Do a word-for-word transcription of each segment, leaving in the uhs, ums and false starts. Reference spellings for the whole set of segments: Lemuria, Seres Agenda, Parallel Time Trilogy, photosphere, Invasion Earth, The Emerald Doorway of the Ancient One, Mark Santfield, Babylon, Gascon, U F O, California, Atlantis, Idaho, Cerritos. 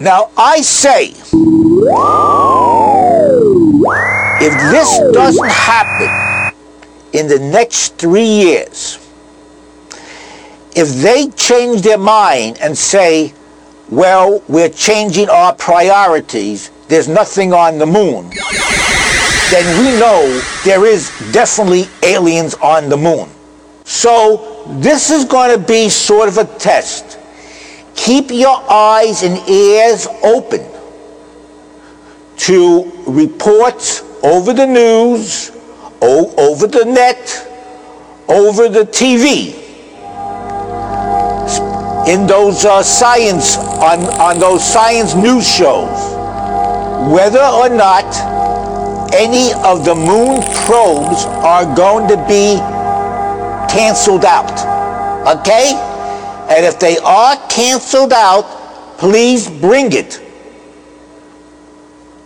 Now I say, if this doesn't happen in the next three years, if they change their mind and say, well, we're changing our priorities, there's nothing on the moon, then we know there is definitely aliens on the moon. So this is going to be sort of a test. Keep your eyes and ears open to reports over the news, over the net, over the T V, in those uh, science, on, on those science news shows, whether or not any of the moon probes are going to be canceled out, okay? And if they are canceled out, please bring it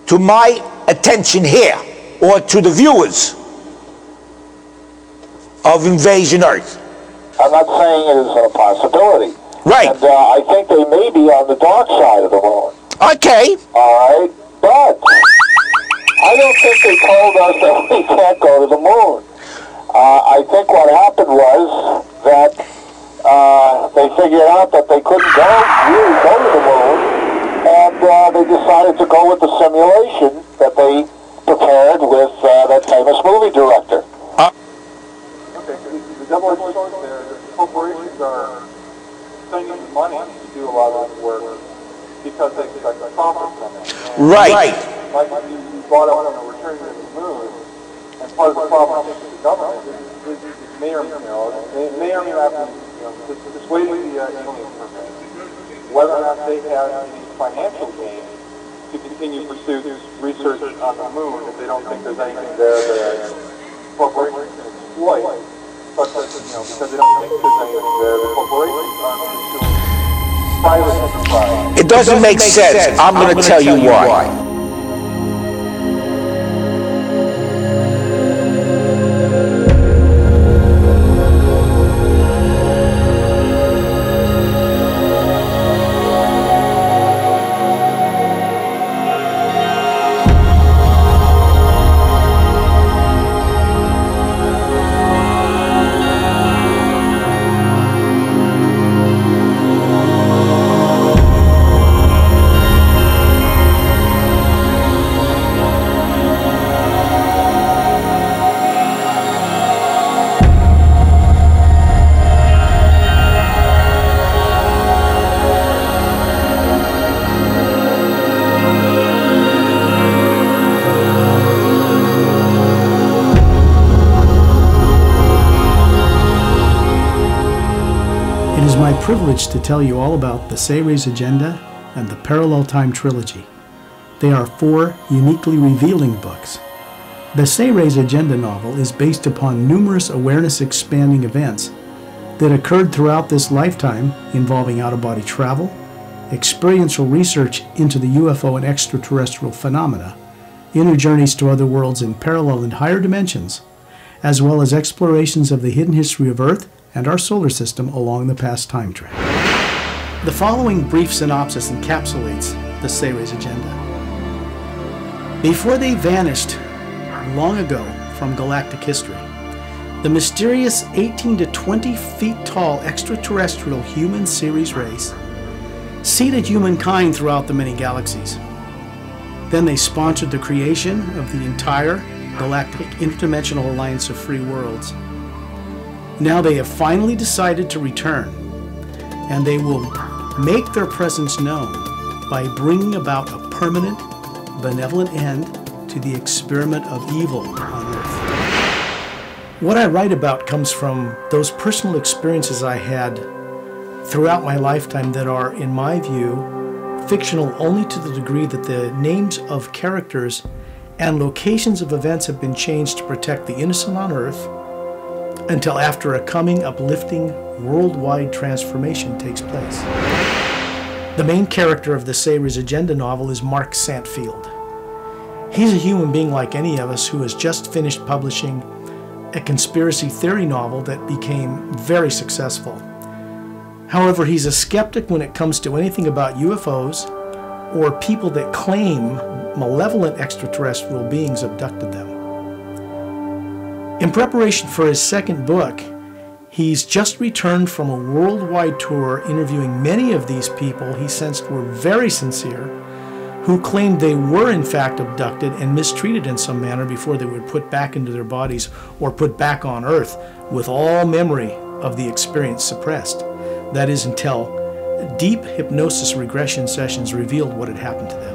to my attention here, or to the viewers of Invasion Earth. I'm not saying it is a possibility. Right. And, uh, I think they may be on the dark side of the moon. Okay. All right. But I don't think they told us that we can't go to the moon. Uh, I think what happened was that uh, they figured out that they couldn't go, really go to the moon, and uh, they decided to go with the simulation that they prepared with uh, that famous movie director. Uh. Okay, the double edged sword there, the corporations are spending money to do a lot of this work because they expect a profit from it. And right. Like you, you bought out on a return to the moon, and part of the problem with the government is, is, is may or may not, they may or may not have persuaded the alien person whether or not they have any financial gain to continue pursuit research on the moon if they don't think there's anything there that corporations can exploit. But, you know, because they don't think there's anything there, the corporations aren't pursuing private enterprise. It doesn't, it doesn't make, make sense. sense. I'm going to tell, tell you why. why. Privilege to tell you all about the Seres Agenda and the Parallel Time Trilogy. They are four uniquely revealing books. The Seres Agenda novel is based upon numerous awareness-expanding events that occurred throughout this lifetime involving out-of-body travel, experiential research into the U F O and extraterrestrial phenomena, inner journeys to other worlds in parallel and higher dimensions, as well as explorations of the hidden history of Earth and our solar system along the past time track. The following brief synopsis encapsulates the Seres Agenda. Before they vanished long ago from galactic history, the mysterious eighteen to twenty feet tall extraterrestrial human Seres race seeded humankind throughout the many galaxies. Then they sponsored the creation of the entire galactic interdimensional alliance of free worlds. Now they have finally decided to return, and they will make their presence known by bringing about a permanent, benevolent end to the experiment of evil on Earth. What I write about comes from those personal experiences I had throughout my lifetime that are, in my view, fictional only to the degree that the names of characters and locations of events have been changed to protect the innocent on Earth until after a coming, uplifting, worldwide transformation takes place. The main character of the Seres Agenda novel is Mark Santfield. He's a human being like any of us who has just finished publishing a conspiracy theory novel that became very successful. However, he's a skeptic when it comes to anything about U F Os, or people that claim malevolent extraterrestrial beings abducted them. In preparation for his second book, he's just returned from a worldwide tour interviewing many of these people he sensed were very sincere, who claimed they were in fact abducted and mistreated in some manner before they were put back into their bodies or put back on Earth, with all memory of the experience suppressed. That is, until deep hypnosis regression sessions revealed what had happened to them.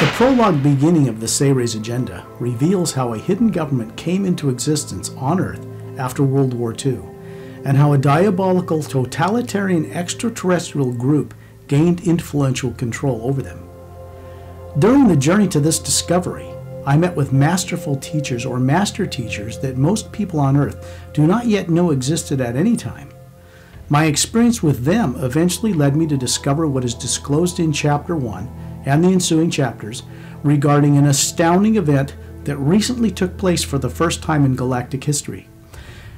The prologue beginning of the Seres Agenda reveals how a hidden government came into existence on Earth after World War Two, and how a diabolical totalitarian extraterrestrial group gained influential control over them. During the journey to this discovery, I met with masterful teachers or master teachers that most people on Earth do not yet know existed at any time. My experience with them eventually led me to discover what is disclosed in Chapter one and the ensuing chapters regarding an astounding event that recently took place for the first time in galactic history.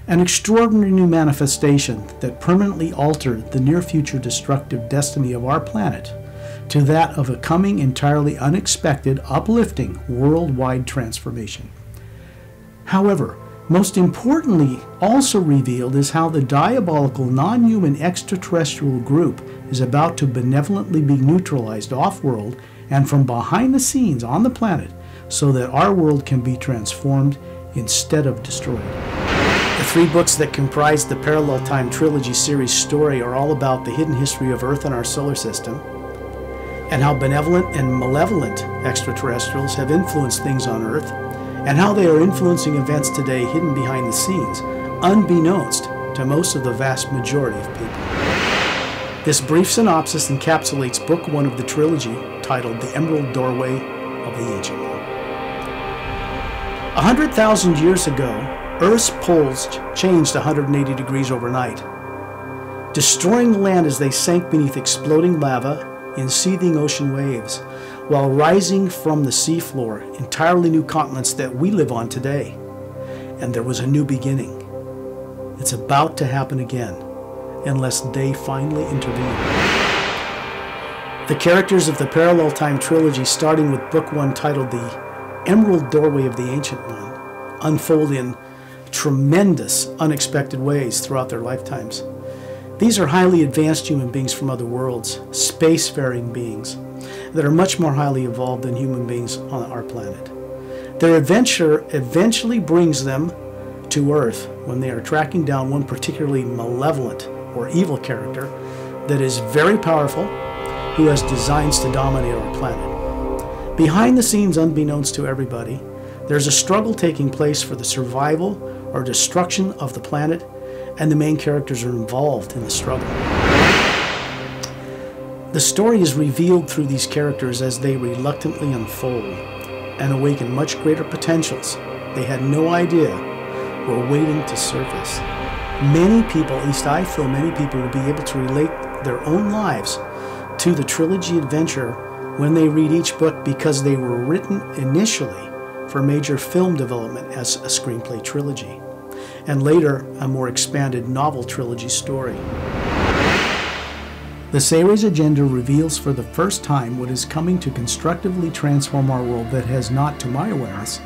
An extraordinary new manifestation that permanently altered the near-future destructive destiny of our planet to that of a coming entirely unexpected, uplifting, worldwide transformation. However, most importantly also revealed is how the diabolical non-human extraterrestrial group is about to benevolently be neutralized off-world and from behind the scenes on the planet so that our world can be transformed instead of destroyed. The three books that comprise the Parallel Time Trilogy series story are all about the hidden history of Earth and our solar system, and how benevolent and malevolent extraterrestrials have influenced things on Earth, and how they are influencing events today hidden behind the scenes, unbeknownst to most of the vast majority of people. This brief synopsis encapsulates Book One of the trilogy, titled The Emerald Doorway of the Ancient One. A hundred thousand years ago, Earth's poles changed one hundred eighty degrees overnight, destroying the land as they sank beneath exploding lava in seething ocean waves, while rising from the seafloor entirely new continents that we live on today. And there was a new beginning. It's about to happen again, unless they finally intervene. The characters of the Parallel Time Trilogy, starting with Book One, titled The Emerald Doorway of the Ancient One, unfold in tremendous, unexpected ways throughout their lifetimes. These are highly advanced human beings from other worlds, spacefaring beings that are much more highly evolved than human beings on our planet. Their adventure eventually brings them to Earth when they are tracking down one particularly malevolent or evil character that is very powerful, who has designs to dominate our planet. Behind the scenes, unbeknownst to everybody, there's a struggle taking place for the survival or destruction of the planet, and the main characters are involved in the struggle. The story is revealed through these characters as they reluctantly unfold and awaken much greater potentials they had no idea were waiting to surface. Many people, at least I feel many people, will be able to relate their own lives to the trilogy adventure when they read each book, because they were written initially for major film development as a screenplay trilogy, and later a more expanded novel trilogy story. The Seres Agenda reveals for the first time what is coming to constructively transform our world that has not, to my awareness,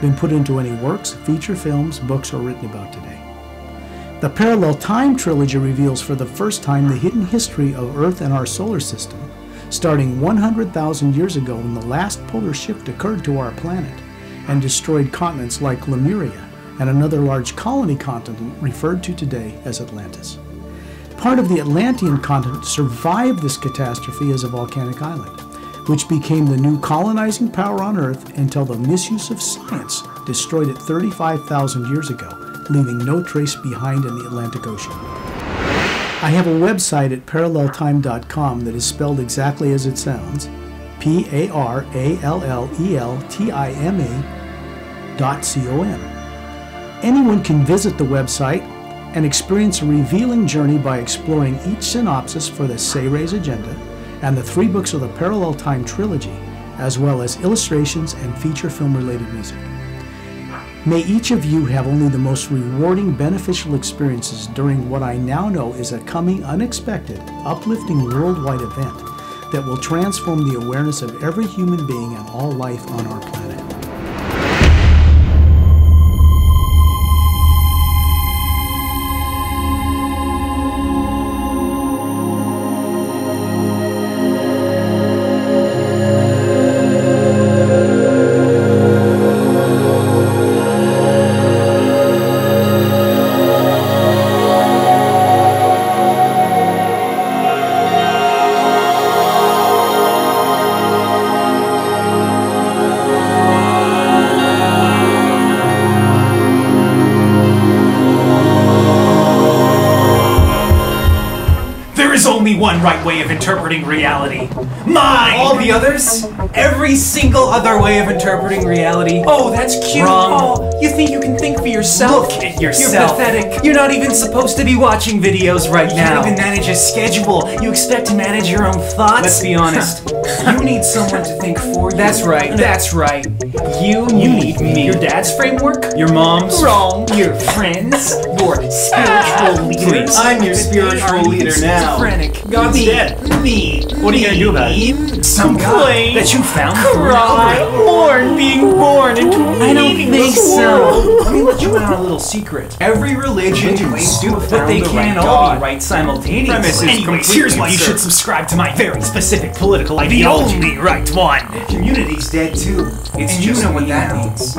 been put into any works, feature films, books, or written about today. The Parallel Time Trilogy reveals for the first time the hidden history of Earth and our solar system, starting one hundred thousand years ago when the last polar shift occurred to our planet and destroyed continents like Lemuria and another large colony continent referred to today as Atlantis. Part of the Atlantean continent survived this catastrophe as a volcanic island, which became the new colonizing power on Earth until the misuse of science destroyed it thirty-five thousand years ago, leaving no trace behind in the Atlantic Ocean. I have a website at parallel time dot com that is spelled exactly as it sounds, P A R A L L E L T I M A dot C O M. Anyone can visit the website and experience a revealing journey by exploring each synopsis for the Seres Agenda and the three books of the Parallel Time Trilogy, as well as illustrations and feature film-related music. May each of you have only the most rewarding, beneficial experiences during what I now know is a coming, unexpected, uplifting worldwide event that will transform the awareness of every human being and all life on our planet. One right way of interpreting reality. Mine! All the others? Every single other way of interpreting reality. Oh, that's cute. Wrong. Oh, you think you can think for yourself? Look at yourself. You're pathetic. You're not even supposed to be watching videos right you now. You can't even manage your schedule. You expect to manage your own thoughts? Let's be honest. You need someone to think for you. That's right. That's right. You, you need me. Your dad's framework? Your mom's? Wrong. Your friends? Your spiritual leader? Please. I'm your spiritual leader now. Schizophrenic. God's me, dead. Me. What are you going to do about it? Some guy that you found born, being born into me. I don't think so. Let me let you in on a little secret. Every religion claims to have found the right God. All be right simultaneously. Anyways, here's why you should subscribe to my very specific political ideology. The only right one. Community's dead too. It's and just you know what that means.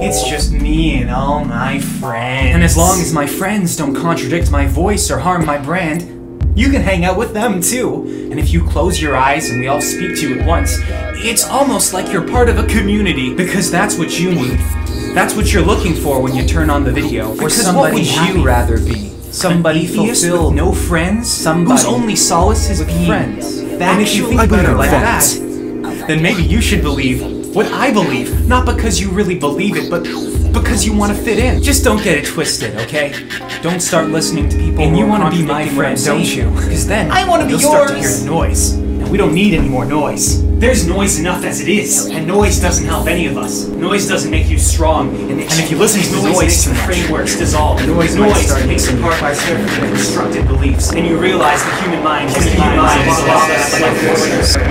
It's just me and all my friends. And as long as my friends don't contradict my voice or harm my brand, you can hang out with them, too. And if you close your eyes and we all speak to you at once, it's almost like you're part of a community, because that's what you need. That's what you're looking for when you turn on the video. Or somebody you rather be. Somebody fulfilled. No friends. Somebody whose only solace is with friends. And if you think better like that, then maybe you should believe what I believe. Not because you really believe it, but because you want to fit in. Just don't get it twisted, okay? Don't start listening to people. And you want to be my friend, don't you? Because then I want to be yours. You'll start to hear noise, and we don't need any more noise. There's noise enough as it is, and noise doesn't help any of us. Noise doesn't make you strong, and, and if you listen to noise, noise the frameworks dissolve. And noise, noise takes apart by surface and constructed beliefs, and you realize the human mind is a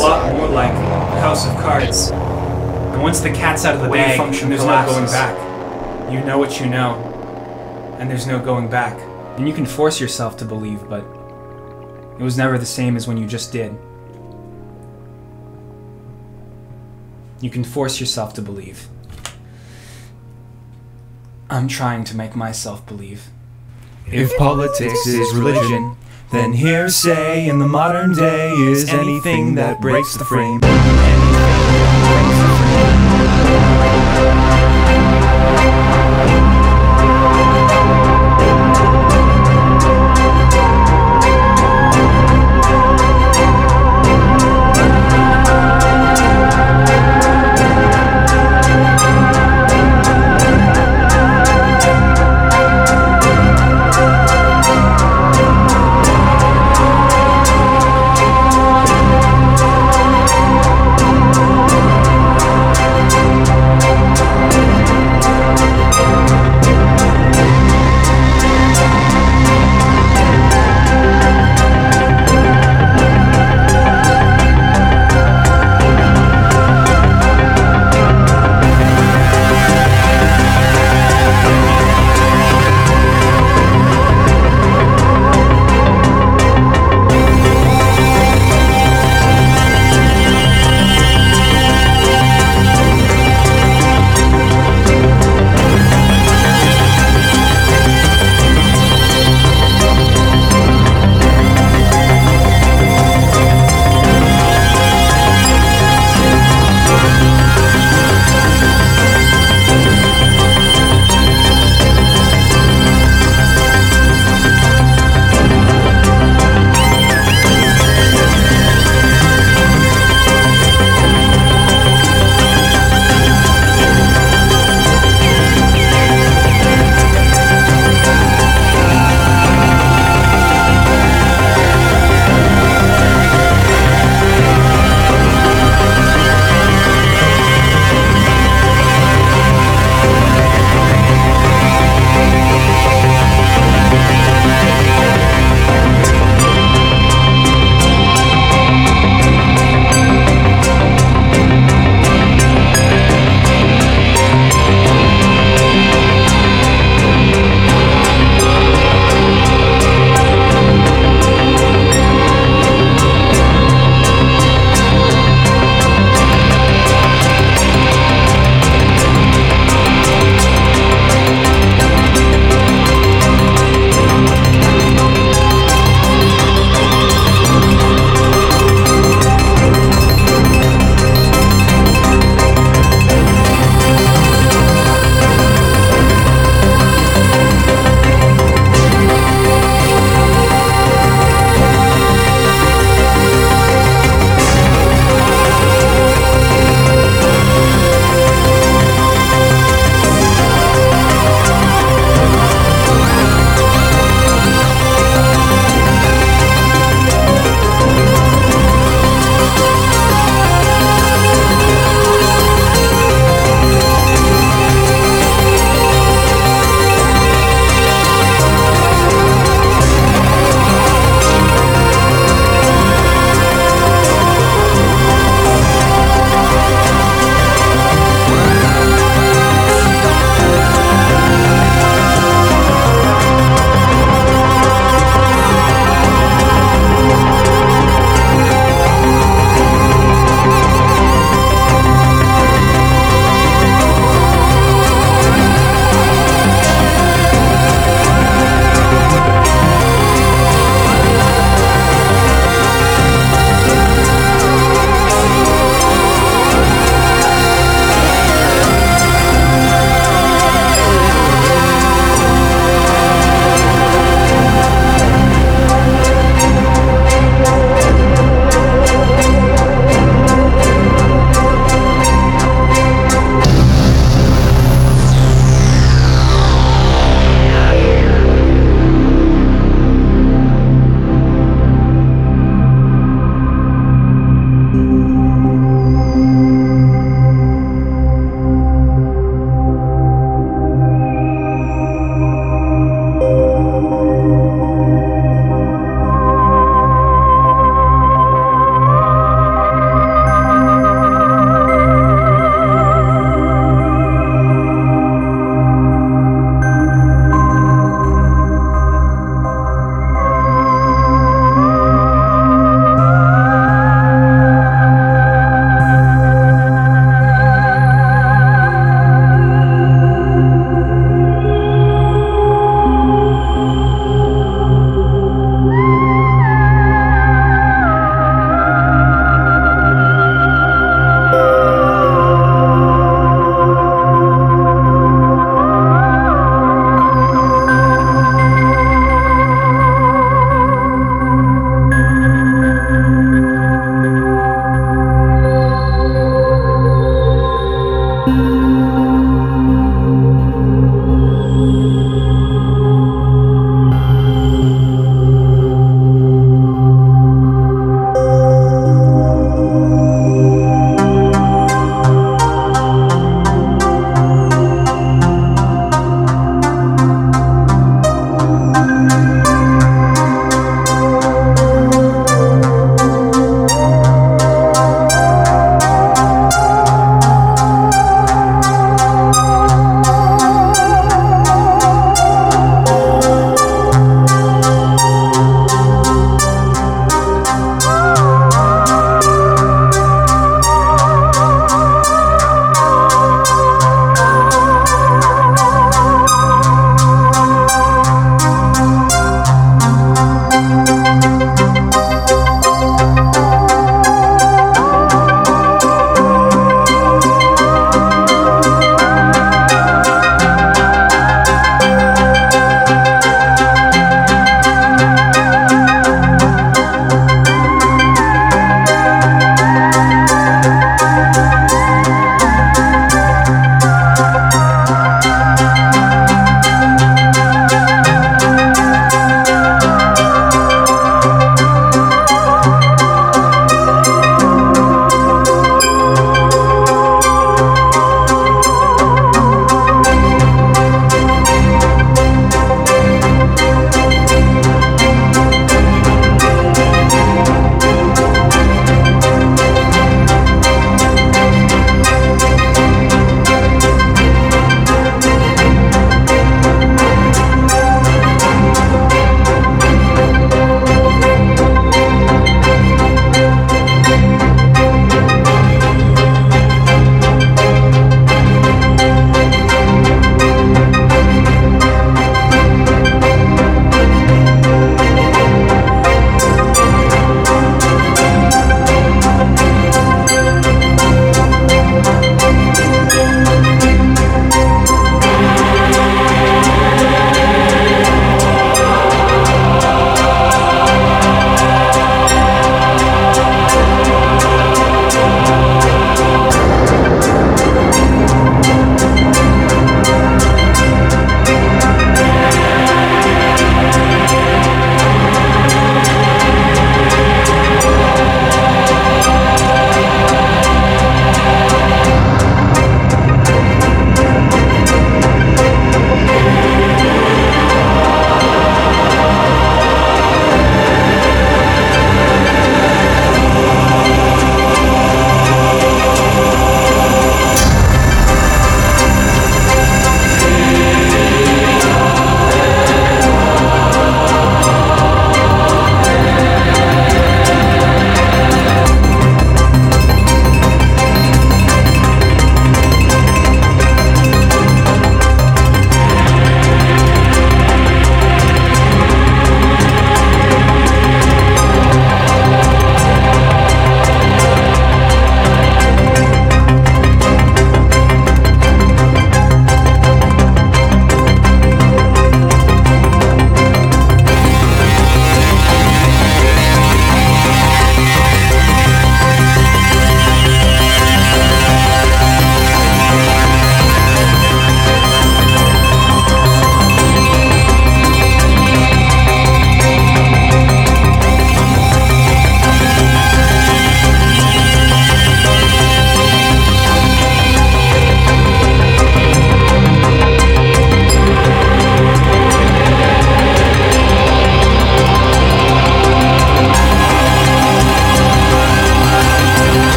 lot more like a house of cards. And once the cat's out of the bag, there's no going back. You know what you know, and there's no going back. And you can force yourself to believe, but it was never the same as when you just did. You can force yourself to believe. I'm trying to make myself believe. If politics is religion, then hearsay in the modern day is anything that breaks the frame.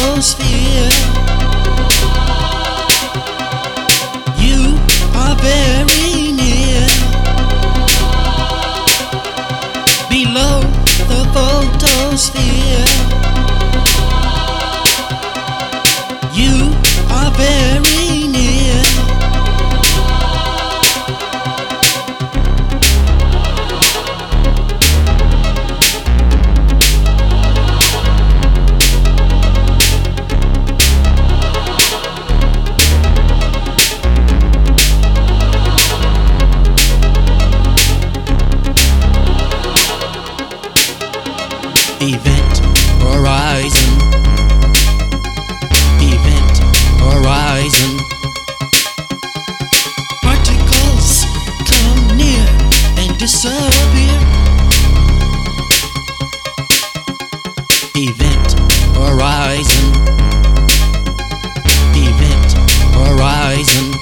atmosphere. You are very near. Below the photosphere. You are very near. Event horizon. Event horizon. Particles come near and disappear. Event horizon. Event horizon.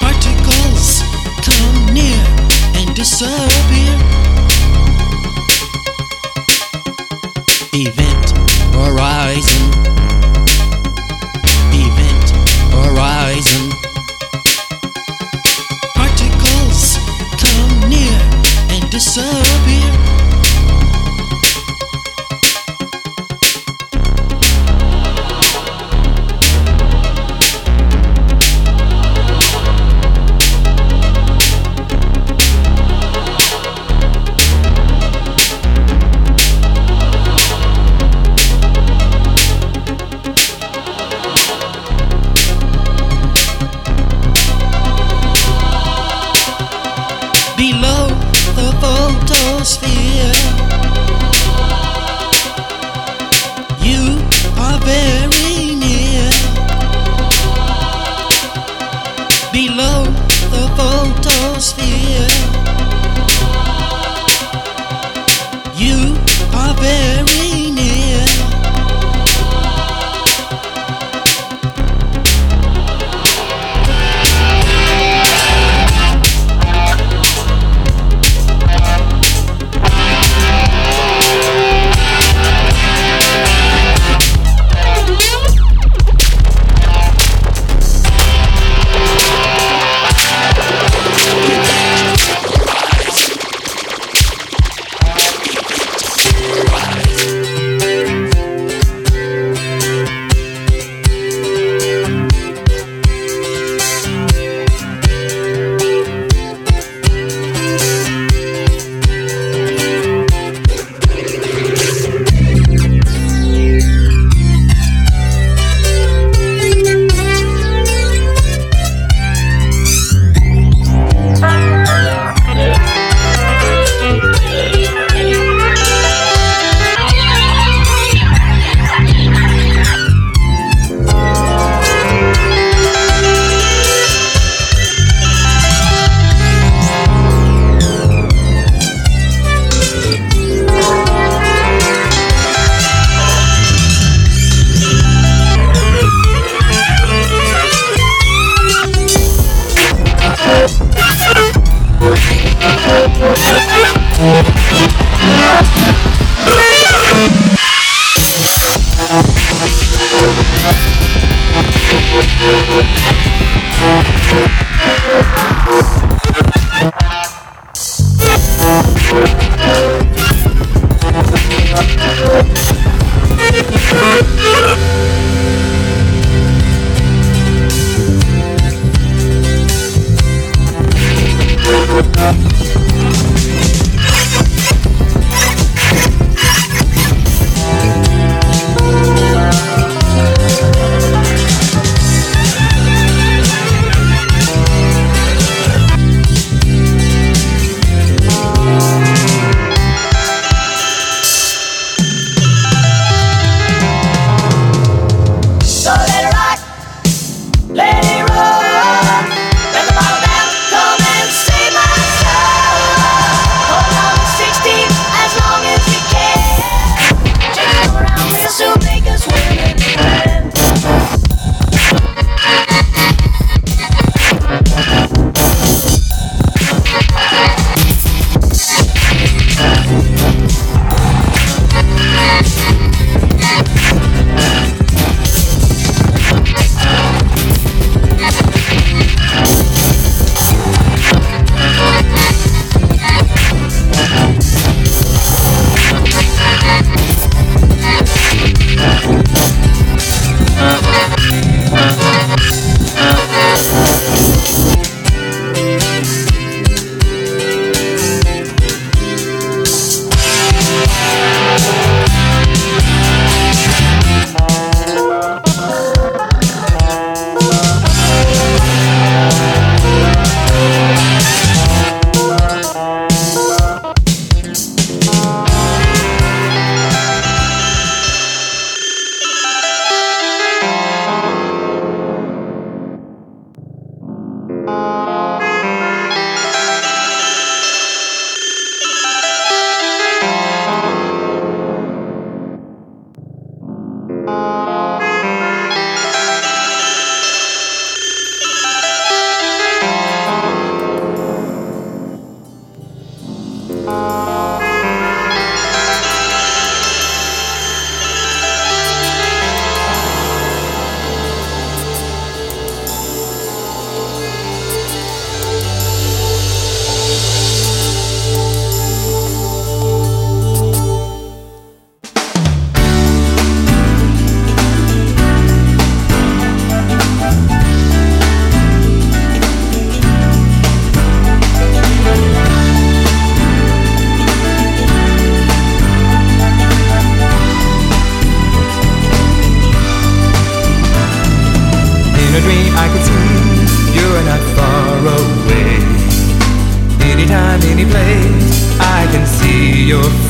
Particles come near and disappear. Event horizon. Event horizon. Particles come near and disappear. Below the photosphere. You are very near. Below the photosphere. You are very near. Rise.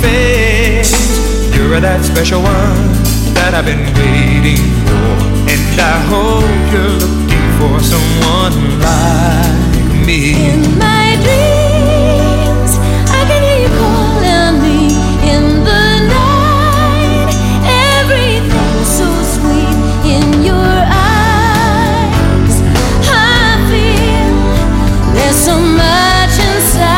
face. You're that special one that I've been waiting for, and I hope you're looking for someone like me. In my dreams, I can hear you calling me in the night. Everything's so sweet in your eyes. I feel there's so much inside.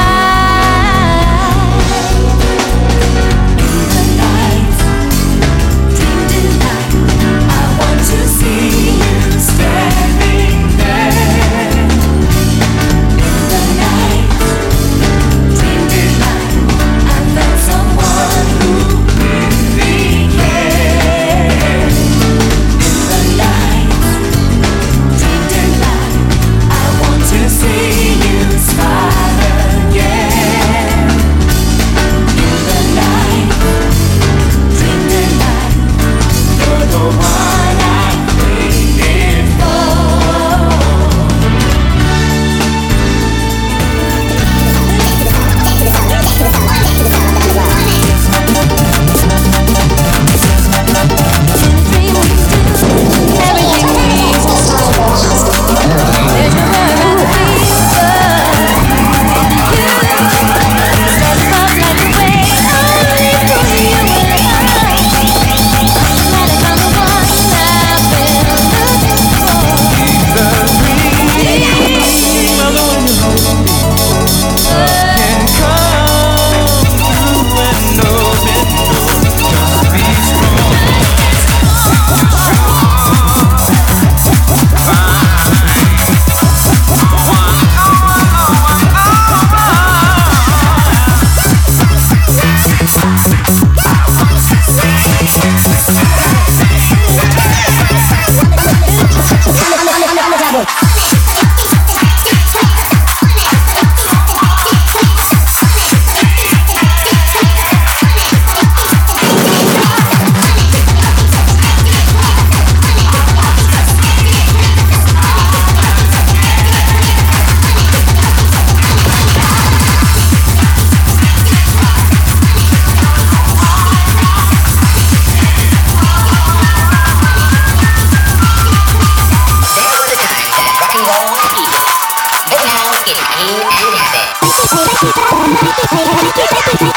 Get